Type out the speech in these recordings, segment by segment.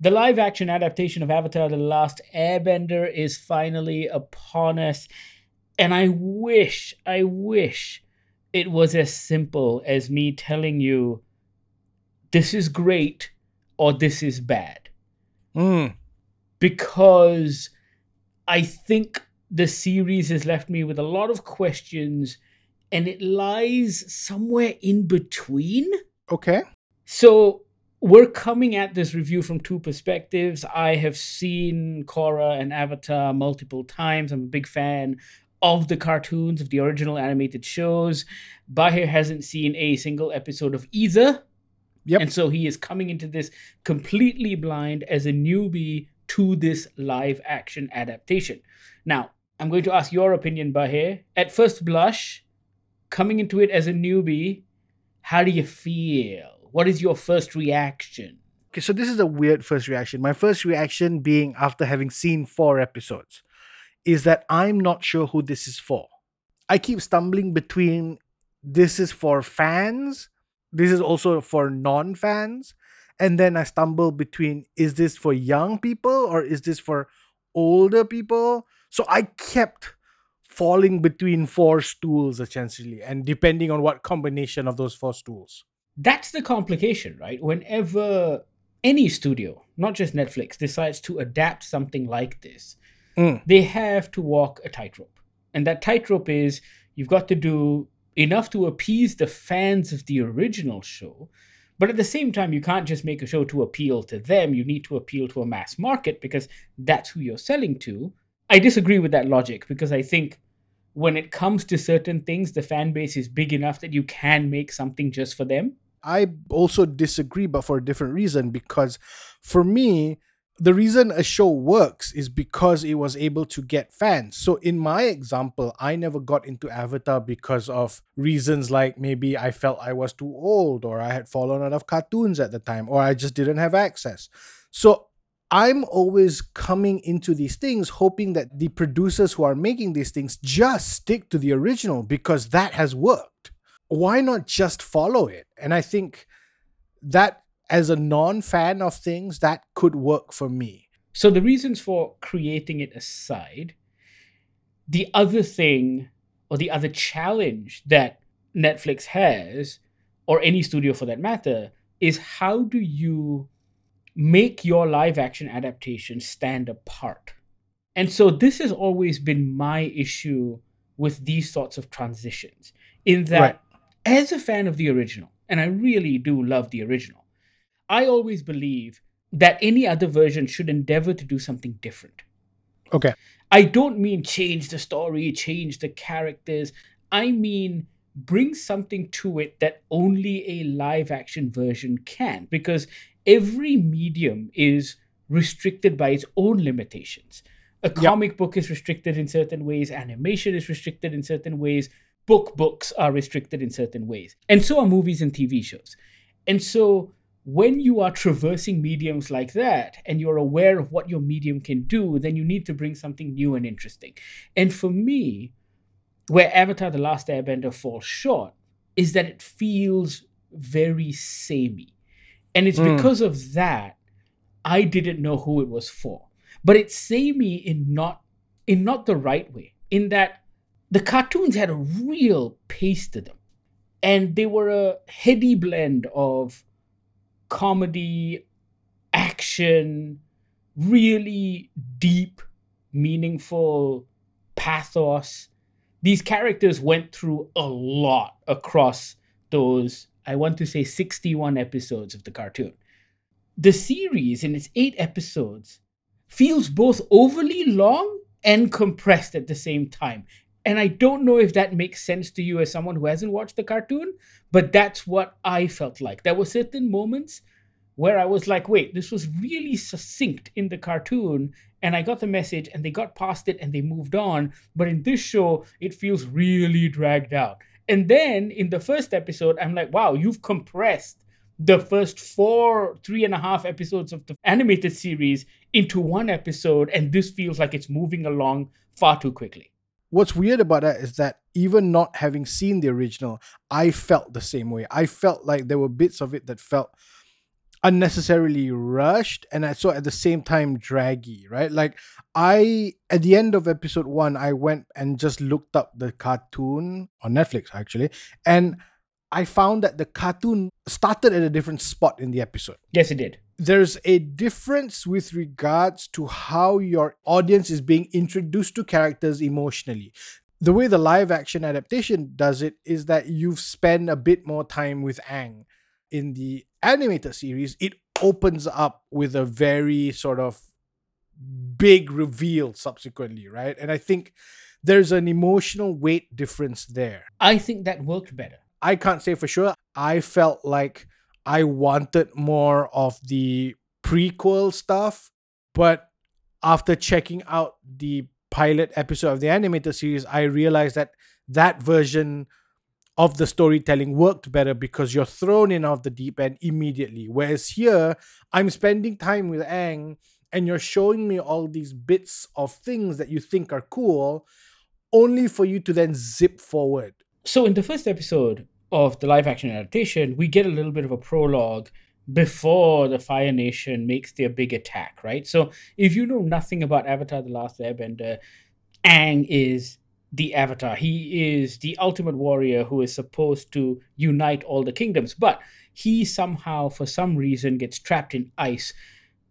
The live-action adaptation of Avatar: The Last Airbender is finally upon us. And I wish it was as simple as me telling you, this is great or this is bad. Because I think the series has left me with a lot of questions and it lies somewhere in between. Okay. So we're coming at this review from two perspectives. I have seen Korra and Avatar multiple times. I'm a big fan of the cartoons, of the original animated shows. Bahir hasn't seen a single episode of either. Yep. And so he is coming into this completely blind as a newbie to this live action adaptation. Now, I'm going to ask your opinion, Bahir. At first blush, coming into it as a newbie, how do you feel? What is your first reaction? Okay, so this is a weird first reaction. My first reaction being, after having seen 4 episodes, is that I'm not sure who this is for. I keep stumbling between this is for fans, this is also for non-fans, and then I stumble between, is this for young people or is this for older people? So I kept falling between 4 stools, essentially, and depending on what combination of those 4 stools. That's the complication, right? Whenever any studio, not just Netflix, decides to adapt something like this, they have to walk a tightrope. And that tightrope is, you've got to do enough to appease the fans of the original show, but at the same time, you can't just make a show to appeal to them. You need to appeal to a mass market because that's who you're selling to. I disagree with that logic because I think when it comes to certain things, the fan base is big enough that you can make something just for them. I also disagree, but for a different reason, because for me, the reason a show works is because it was able to get fans. So in my example, I never got into Avatar because of reasons like maybe I felt I was too old or I had fallen out of cartoons at the time or I just didn't have access. So I'm always coming into these things hoping that the producers who are making these things just stick to the original because that has worked. Why not just follow it? And I think that as a non-fan of things, that could work for me. So the reasons for creating it aside, the other thing or the other challenge that Netflix has, or any studio for that matter, is how do you make your live-action adaptation stand apart? And so this has always been my issue with these sorts of transitions, in that as a fan of the original, and I really do love the original, I always believe that any other version should endeavor to do something different. Okay. I don't mean change the story, change the characters. I mean bring something to it that only a live-action version can, because every medium is restricted by its own limitations. A comic book is restricted in certain ways. Animation is restricted in certain ways. Books are restricted in certain ways. And so are movies and TV shows. And so when you are traversing mediums like that and you're aware of what your medium can do, then you need to bring something new and interesting. And for me, where Avatar: The Last Airbender falls short is that it feels very samey. And it's because of that, I didn't know who it was for. But it's samey in not the right way, in that the cartoons had a real pace to them. And they were a heady blend of comedy, action, really deep, meaningful pathos. These characters went through a lot across those, I want to say, 61 episodes of the cartoon. The series in its 8 episodes feels both overly long and compressed at the same time. And I don't know if that makes sense to you as someone who hasn't watched the cartoon, but that's what I felt like. There were certain moments where I was like, wait, this was really succinct in the cartoon, and I got the message, and they got past it, and they moved on. But in this show, it feels really dragged out. And then in the first episode, I'm like, wow, you've compressed the first 3.5 episodes of the animated series into 1 episode. And this feels like it's moving along far too quickly. What's weird about that is that even not having seen the original, I felt the same way. I felt like there were bits of it that felt unnecessarily rushed and so at the same time draggy, right? Like I, at the end of episode 1, I went and just looked up the cartoon on Netflix actually, and I found that the cartoon started at a different spot in the episode. Yes, it did. There's a difference with regards to how your audience is being introduced to characters emotionally. The way the live action adaptation does it is that you've spent a bit more time with Aang. In the animated series, it opens up with a very sort of big reveal subsequently, right? And I think there's an emotional weight difference there. I think that worked better. I can't say for sure. I felt like I wanted more of the prequel stuff, but after checking out the pilot episode of the animated series, I realized that that version of the storytelling worked better because you're thrown in off the deep end immediately. Whereas here, I'm spending time with Aang and you're showing me all these bits of things that you think are cool, only for you to then zip forward. So in the first episode of the live-action adaptation, we get a little bit of a prologue before the Fire Nation makes their big attack, right? So if you know nothing about Avatar: The Last Airbender, Aang is the Avatar. He is the ultimate warrior who is supposed to unite all the kingdoms, but he somehow, for some reason, gets trapped in ice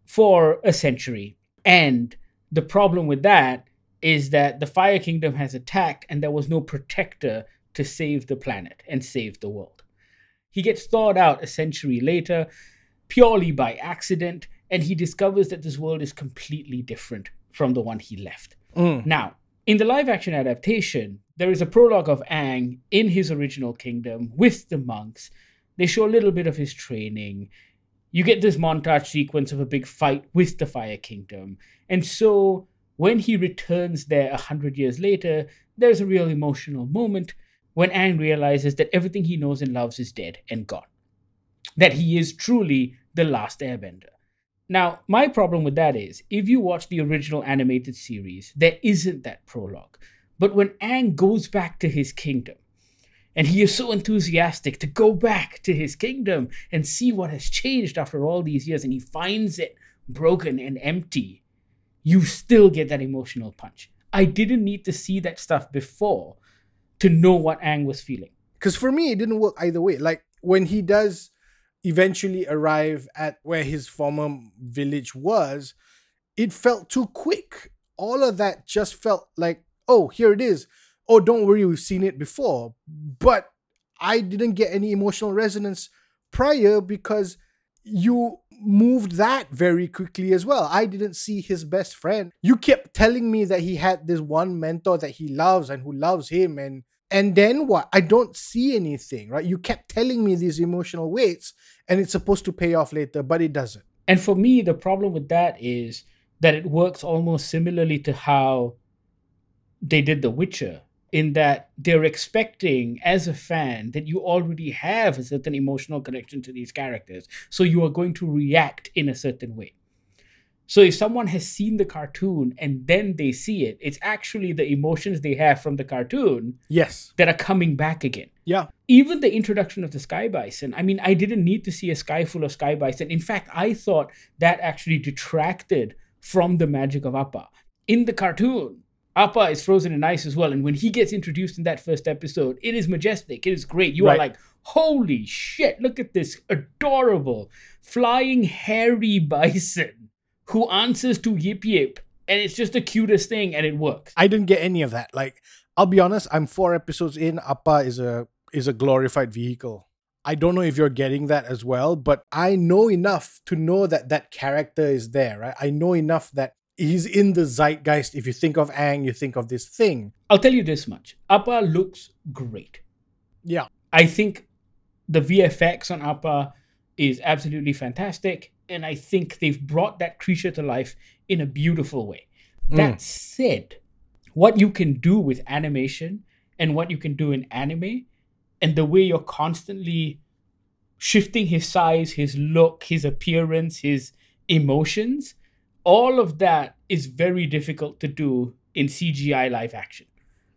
for a century. And the problem with that is that the Fire Kingdom has attacked and there was no protector to save the planet and save the world. He gets thawed out a century later, purely by accident, and he discovers that this world is completely different from the one he left. Now, in the live-action adaptation, there is a prologue of Aang in his original kingdom with the monks. They show a little bit of his training. You get this montage sequence of a big fight with the Fire Kingdom. And so when he returns there 100 years later, there's a real emotional moment when Aang realizes that everything he knows and loves is dead and gone. That he is truly the last airbender. Now, my problem with that is, if you watch the original animated series, there isn't that prologue. But when Aang goes back to his kingdom, and he is so enthusiastic to go back to his kingdom and see what has changed after all these years, and he finds it broken and empty, you still get that emotional punch. I didn't need to see that stuff before to know what Aang was feeling. Because for me, it didn't work either way. Like, when he does eventually arrive at where his former village was, it felt too quick. All of that just felt like, oh, here it is. Oh, don't worry, we've seen it before. But I didn't get any emotional resonance prior because you moved that very quickly as well. I didn't see his best friend. You kept telling me that he had this one mentor that he loves and who loves him, and then what? I don't see anything, right? You kept telling me these emotional weights and it's supposed to pay off later, but it doesn't. And for me, the problem with that is that it works almost similarly to how they did The Witcher, in that they're expecting, as a fan, that you already have a certain emotional connection to these characters. So you are going to react in a certain way. So if someone has seen the cartoon and then they see it, it's actually the emotions they have from the cartoon that are coming back again. Yeah. Even the introduction of the sky bison. I mean, I didn't need to see a sky full of sky bison. In fact, I thought that actually detracted from the magic of Appa. In the cartoon, Appa is frozen in ice as well. And when he gets introduced in that first episode, it is majestic. It is great. You are like, holy shit, look at this adorable flying hairy bison who answers to Yip Yip, and it's just the cutest thing, and it works. I didn't get any of that. Like, I'll be honest, I'm 4 episodes in. Appa is a glorified vehicle. I don't know if you're getting that as well, but I know enough to know that that character is there, right? I know enough that he's in the zeitgeist. If you think of Aang, you think of this thing. I'll tell you this much. Appa looks great. Yeah. I think the VFX on Appa is absolutely fantastic. And I think they've brought that creature to life in a beautiful way. That said, what you can do with animation and what you can do in anime, and the way you're constantly shifting his size, his look, his appearance, his emotions, all of that is very difficult to do in CGI live action.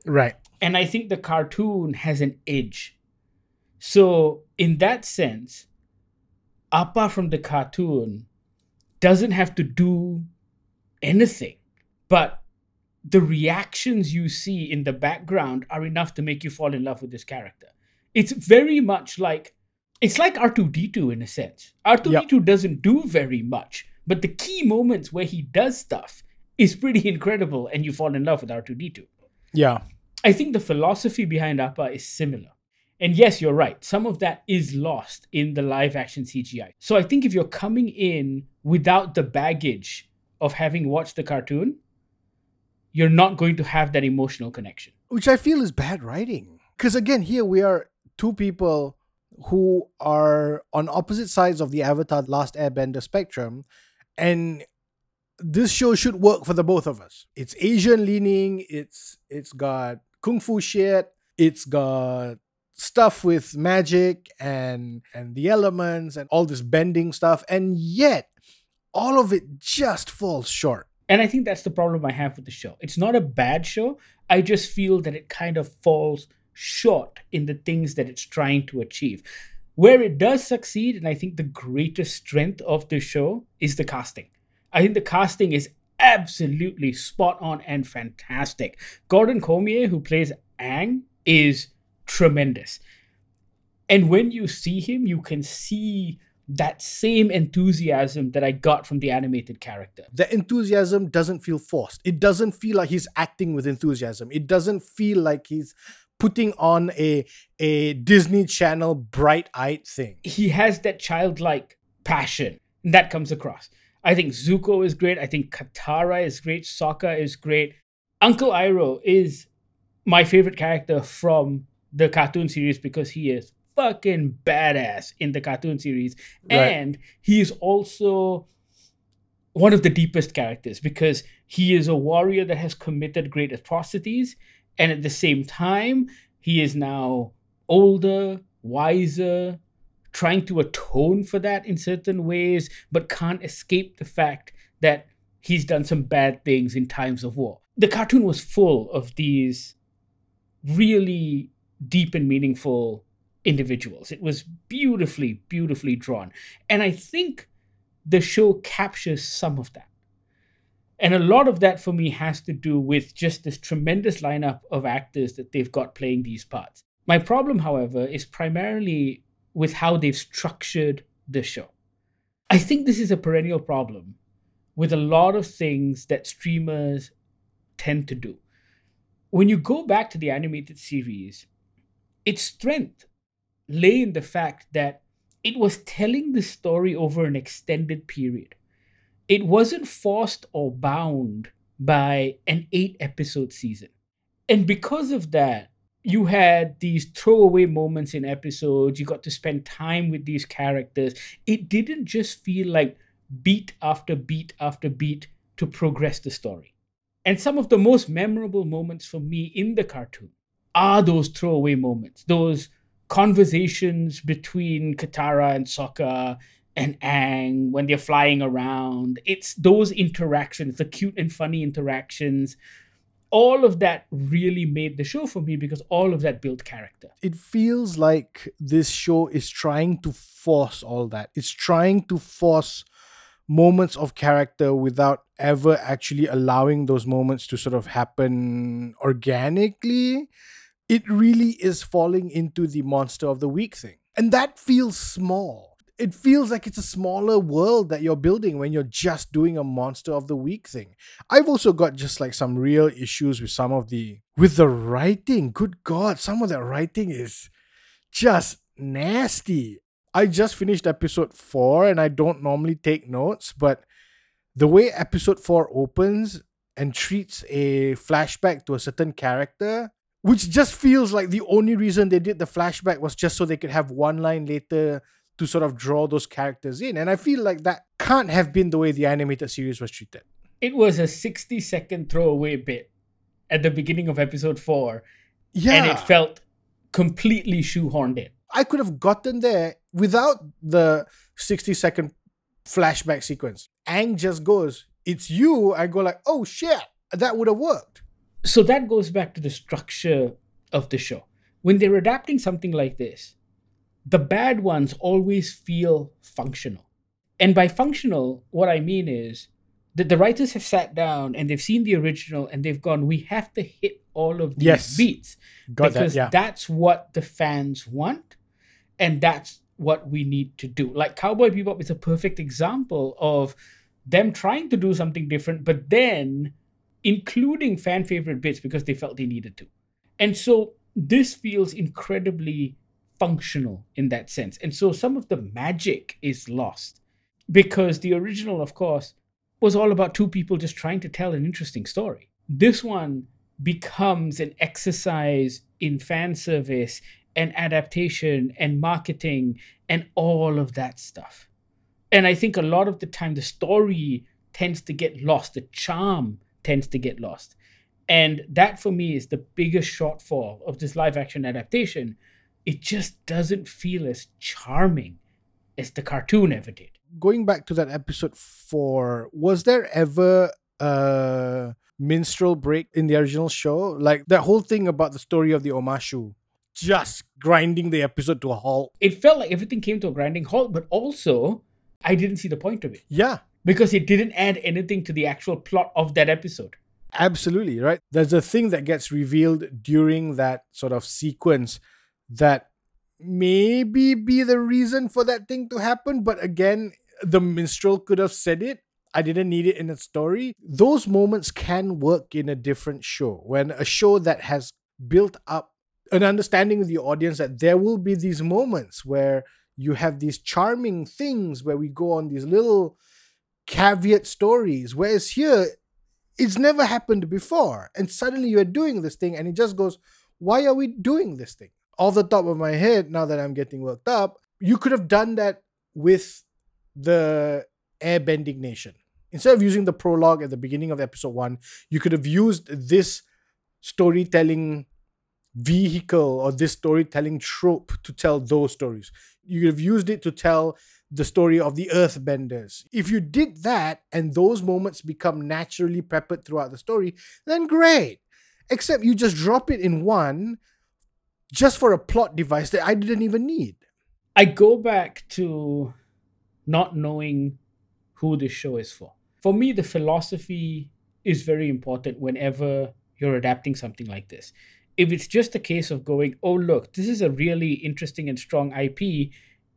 Right. And I think the cartoon has an edge. So in that sense, Appa from the cartoon doesn't have to do anything, but the reactions you see in the background are enough to make you fall in love with this character. It's very much like, it's like R2-D2 in a sense. R2-D2 doesn't do very much, but the key moments where he does stuff is pretty incredible, and you fall in love with R2-D2. Yeah. I think the philosophy behind Appa is similar. And yes, you're right. Some of that is lost in the live action CGI. So I think if you're coming in without the baggage of having watched the cartoon, you're not going to have that emotional connection. Which I feel is bad writing. Because again, here we are two people who are on opposite sides of the Avatar: The Last Airbender spectrum. And this show should work for the both of us. It's Asian leaning. It's got kung fu shit. It's got stuff with magic and the elements and all this bending stuff, and yet all of it just falls short. And I think that's the problem I have with the show. It's not a bad show. I just feel that it kind of falls short in the things that it's trying to achieve. Where it does succeed, and I think the greatest strength of the show, is the casting. I think the casting is absolutely spot on and fantastic. Gordon Cormier, who plays Aang, is tremendous. And when you see him, you can see that same enthusiasm that I got from the animated character. The enthusiasm doesn't feel forced. It doesn't feel like he's acting with enthusiasm. It doesn't feel like he's putting on a Disney Channel bright-eyed thing. He has that childlike passion. And that comes across. I think Zuko is great. I think Katara is great. Sokka is great. Uncle Iroh is my favorite character from the cartoon series because he is fucking badass in the cartoon series. Right. And he is also one of the deepest characters because he is a warrior that has committed great atrocities. And at the same time, he is now older, wiser, trying to atone for that in certain ways, but can't escape the fact that he's done some bad things in times of war. The cartoon was full of these really deep and meaningful individuals. It was beautifully, beautifully drawn. And I think the show captures some of that. And a lot of that for me has to do with just this tremendous lineup of actors that they've got playing these parts. My problem, however, is primarily with how they've structured the show. I think this is a perennial problem with a lot of things that streamers tend to do. When you go back to the animated series, its strength lay in the fact that it was telling the story over an extended period. It wasn't forced or bound by an 8-episode season. And because of that, you had these throwaway moments in episodes. You got to spend time with these characters. It didn't just feel like beat after beat after beat to progress the story. And some of the most memorable moments for me in the cartoon are those throwaway moments, those conversations between Katara and Sokka and Aang when they're flying around. It's those interactions, the cute and funny interactions. All of that really made the show for me because all of that built character. It feels like this show is trying to force all that. It's trying to force moments of character without ever actually allowing those moments to sort of happen organically. It really is falling into the monster of the week thing. And that feels small. It feels like it's a smaller world that you're building when you're just doing a monster of the week thing. I've also got just like some real issues with some of the writing. Good God, some of that writing is just nasty. I just finished episode 4 and I don't normally take notes, but the way episode 4 opens and treats a flashback to a certain character, which just feels like the only reason they did the flashback was just so they could have one line later to sort of draw those characters in. And I feel like that can't have been the way the animated series was treated. It was a 60-second throwaway bit at the beginning of episode 4. Yeah. And it felt completely shoehorned in. I could have gotten there without the 60-second flashback sequence. Aang just goes, "It's you." I go like, "Oh shit, that would have worked." So that goes back to the structure of the show. When they're adapting something like this, the bad ones always feel functional. And by functional, what I mean is that the writers have sat down and they've seen the original and they've gone, we have to hit all of these beats. That's what the fans want and that's what we need to do. Like Cowboy Bebop is a perfect example of them trying to do something different, but then including fan favorite bits because they felt they needed to. And so this feels incredibly functional in that sense. And so some of the magic is lost because the original, of course, was all about two people just trying to tell an interesting story. This one becomes an exercise in fan service and adaptation and marketing and all of that stuff. And I think a lot of the time the story tends to get lost. The charm tends to get lost. And that for me is the biggest shortfall of this live action adaptation. It just doesn't feel as charming as the cartoon ever did. Going back to that episode 4, was there ever a minstrel break in the original show? Like that whole thing about the story of the Omashu, just grinding the episode to a halt. It felt like everything came to a grinding halt, but also I didn't see the point of it. Yeah. Because it didn't add anything to the actual plot of that episode. Absolutely, right? There's a thing that gets revealed during that sort of sequence that maybe be the reason for that thing to happen. But again, the minstrel could have said it. I didn't need it in a story. Those moments can work in a different show. When a show that has built up an understanding with the audience that there will be these moments where you have these charming things where we go on these little caveat stories. Whereas here, it's never happened before. And suddenly you're doing this thing and it just goes, why are we doing this thing? Off the top of my head, now that I'm getting worked up, you could have done that with the airbending nation. Instead of using the prologue at the beginning of episode 1, you could have used this storytelling vehicle or this storytelling trope to tell those stories. You could have used it to tell the story of the earthbenders. If you did that and those moments become naturally peppered throughout the story, then great. Except you just drop it in one just for a plot device that I didn't even need. I go back to not knowing who this show is for. For me, the philosophy is very important whenever you're adapting something like this. If it's just a case of going, oh, look, this is a really interesting and strong IP,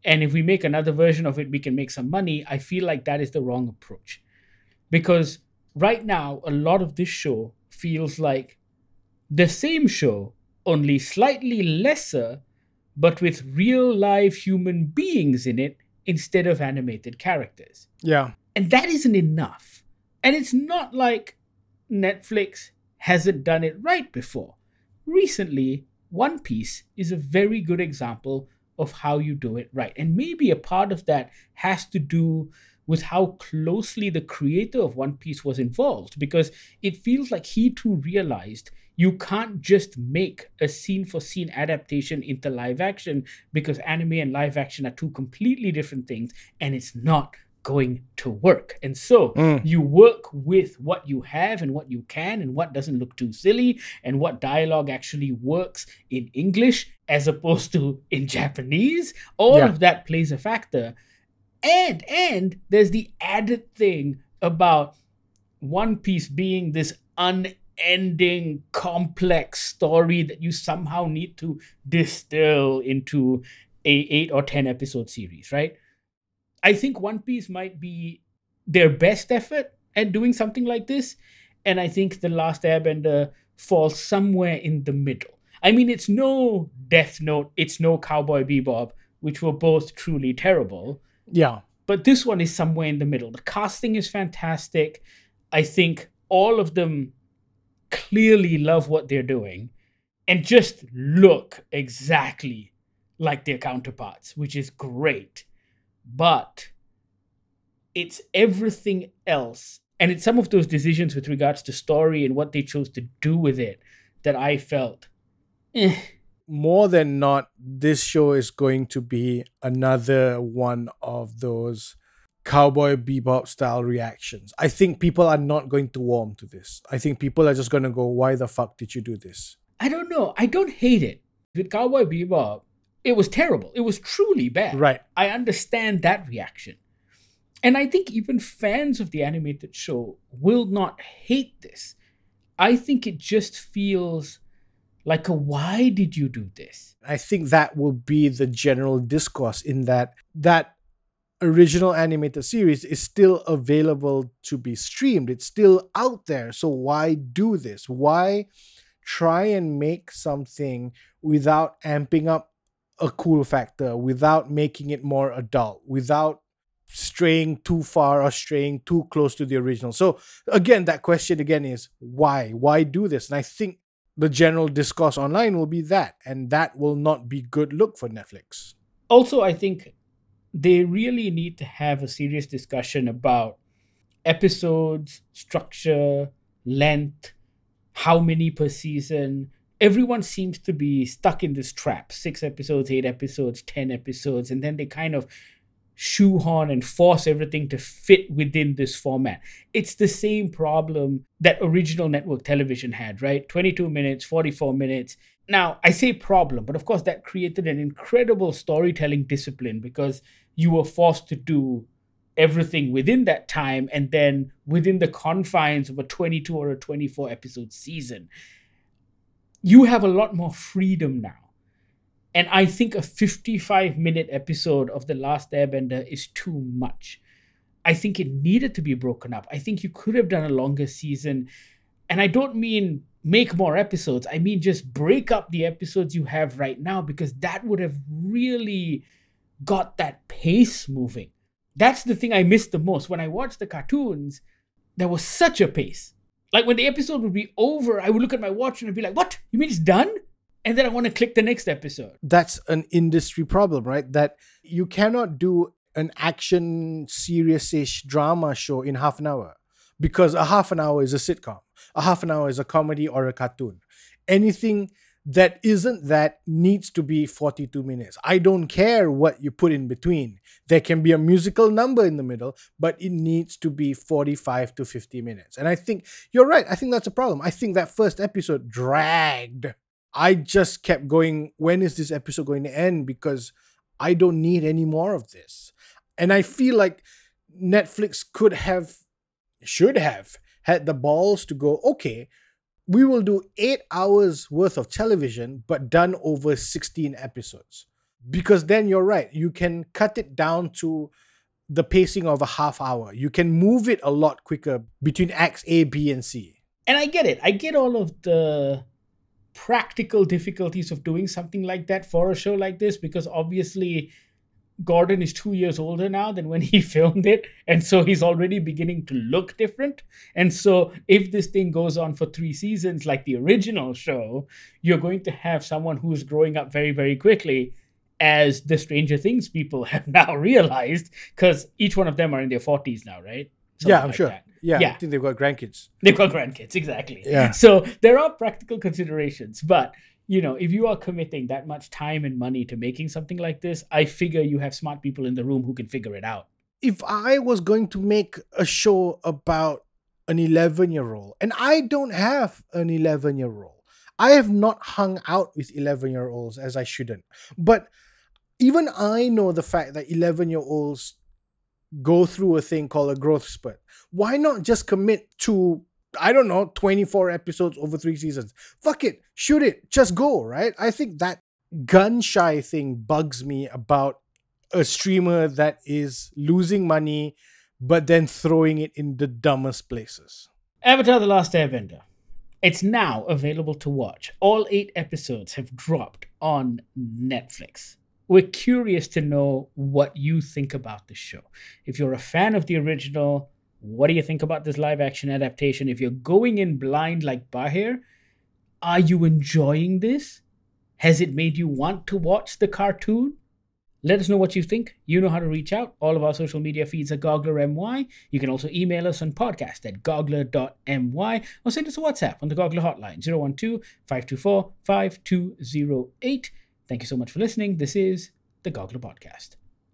and if we make another version of it, we can make some money, I feel like that is the wrong approach. Because right now, a lot of this show feels like the same show, only slightly lesser, but with real live human beings in it instead of animated characters. Yeah. And that isn't enough. And it's not like Netflix hasn't done it right before. Recently, One Piece is a very good example of how you do it right. And maybe a part of that has to do with how closely the creator of One Piece was involved, because it feels like he too realized you can't just make a scene-for-scene adaptation into live action because anime and live action are two completely different things and it's not going to work. And so you work with what you have and what you can and what doesn't look too silly and what dialogue actually works in English as opposed to in Japanese. All of that plays a factor. And there's the added thing about One Piece being this unending complex story that you somehow need to distill into a 8 or 10 episode series, right? I think One Piece might be their best effort at doing something like this. And I think The Last Airbender falls somewhere in the middle. I mean, it's no Death Note, it's no Cowboy Bebop, which were both truly terrible. Yeah. But this one is somewhere in the middle. The casting is fantastic. I think all of them clearly love what they're doing and just look exactly like their counterparts, which is great. But it's everything else. And it's some of those decisions with regards to story and what they chose to do with it that I felt. More than not, this show is going to be another one of those Cowboy Bebop style reactions. I think people are not going to warm to this. I think people are just going to go, why the fuck did you do this? I don't know. I don't hate it. With Cowboy Bebop, it was terrible. It was truly bad. Right. I understand that reaction. And I think even fans of the animated show will not hate this. I think it just feels like a why did you do this? I think that will be the general discourse in that original animated series is still available to be streamed. It's still out there. So why do this? Why try and make something without amping up a cool factor, without making it more adult, without straying too far or straying too close to the original? So again, that question again is why? Why do this? And I think the general discourse online will be that, and that will not be good look for Netflix. Also, I think they really need to have a serious discussion about episodes, structure, length, how many per season. Everyone seems to be stuck in this trap. 6 episodes, 8 episodes, 10 episodes, and then they kind of shoehorn and force everything to fit within this format. It's the same problem that original network television had, right? 22 minutes, 44 minutes. Now, I say problem, but of course that created an incredible storytelling discipline because you were forced to do everything within that time and then within the confines of a 22 or a 24 episode season. You have a lot more freedom now. And I think a 55-minute episode of The Last Airbender is too much. I think it needed to be broken up. I think you could have done a longer season. And I don't mean make more episodes. I mean just break up the episodes you have right now, because that would have really got that pace moving. That's the thing I missed the most. When I watched the cartoons, there was such a pace. Like when the episode would be over, I would look at my watch and I'd be like, what? You mean it's done? And then I want to click the next episode. That's an industry problem, right? That you cannot do an action, serious-ish drama show in half an hour, because a half an hour is a sitcom. A half an hour is a comedy or a cartoon. Anything that isn't that needs to be 42 minutes. I don't care what you put in between. There can be a musical number in the middle, but it needs to be 45 to 50 minutes. And I think you're right. I think that's a problem. I think that first episode dragged. I just kept going, when is this episode going to end? Because I don't need any more of this. And I feel like Netflix should have had the balls to go, okay, we will do 8 hours worth of television, but done over 16 episodes. Because then you're right, you can cut it down to the pacing of a half hour. You can move it a lot quicker between acts A, B, and C. And I get it. I get all of the practical difficulties of doing something like that for a show like this, because obviously Gordon is 2 years older now than when he filmed it, and so he's already beginning to look different. And so if this thing goes on for 3 seasons like the original show, you're going to have someone who's growing up very, very quickly, as the Stranger Things people have now realized, because each one of them are in their 40s now, right? Something yeah, I'm like sure. That. Yeah, I think they've got grandkids. They've got grandkids, exactly. Yeah. So there are practical considerations, but you know, if you are committing that much time and money to making something like this, I figure you have smart people in the room who can figure it out. If I was going to make a show about an 11-year-old, and I don't have an 11-year-old, I have not hung out with 11-year-olds as I shouldn't. But even I know the fact that 11-year-olds go through a thing called a growth spurt. Why not just commit to, 24 episodes over 3 seasons? Fuck it. Shoot it. Just go, right? I think that gun-shy thing bugs me about a streamer that is losing money but then throwing it in the dumbest places. Avatar: The Last Airbender. It's now available to watch. All 8 episodes have dropped on Netflix. We're curious to know what you think about the show. If you're a fan of the original, what do you think about this live action adaptation? If you're going in blind like Bahir, are you enjoying this? Has it made you want to watch the cartoon? Let us know what you think. You know how to reach out. All of our social media feeds are GogglerMY. You can also email us on podcast@goggler.my, or send us a WhatsApp on the Goggler hotline, 012-524-5208. Thank you so much for listening. This is The Goggler Podcast.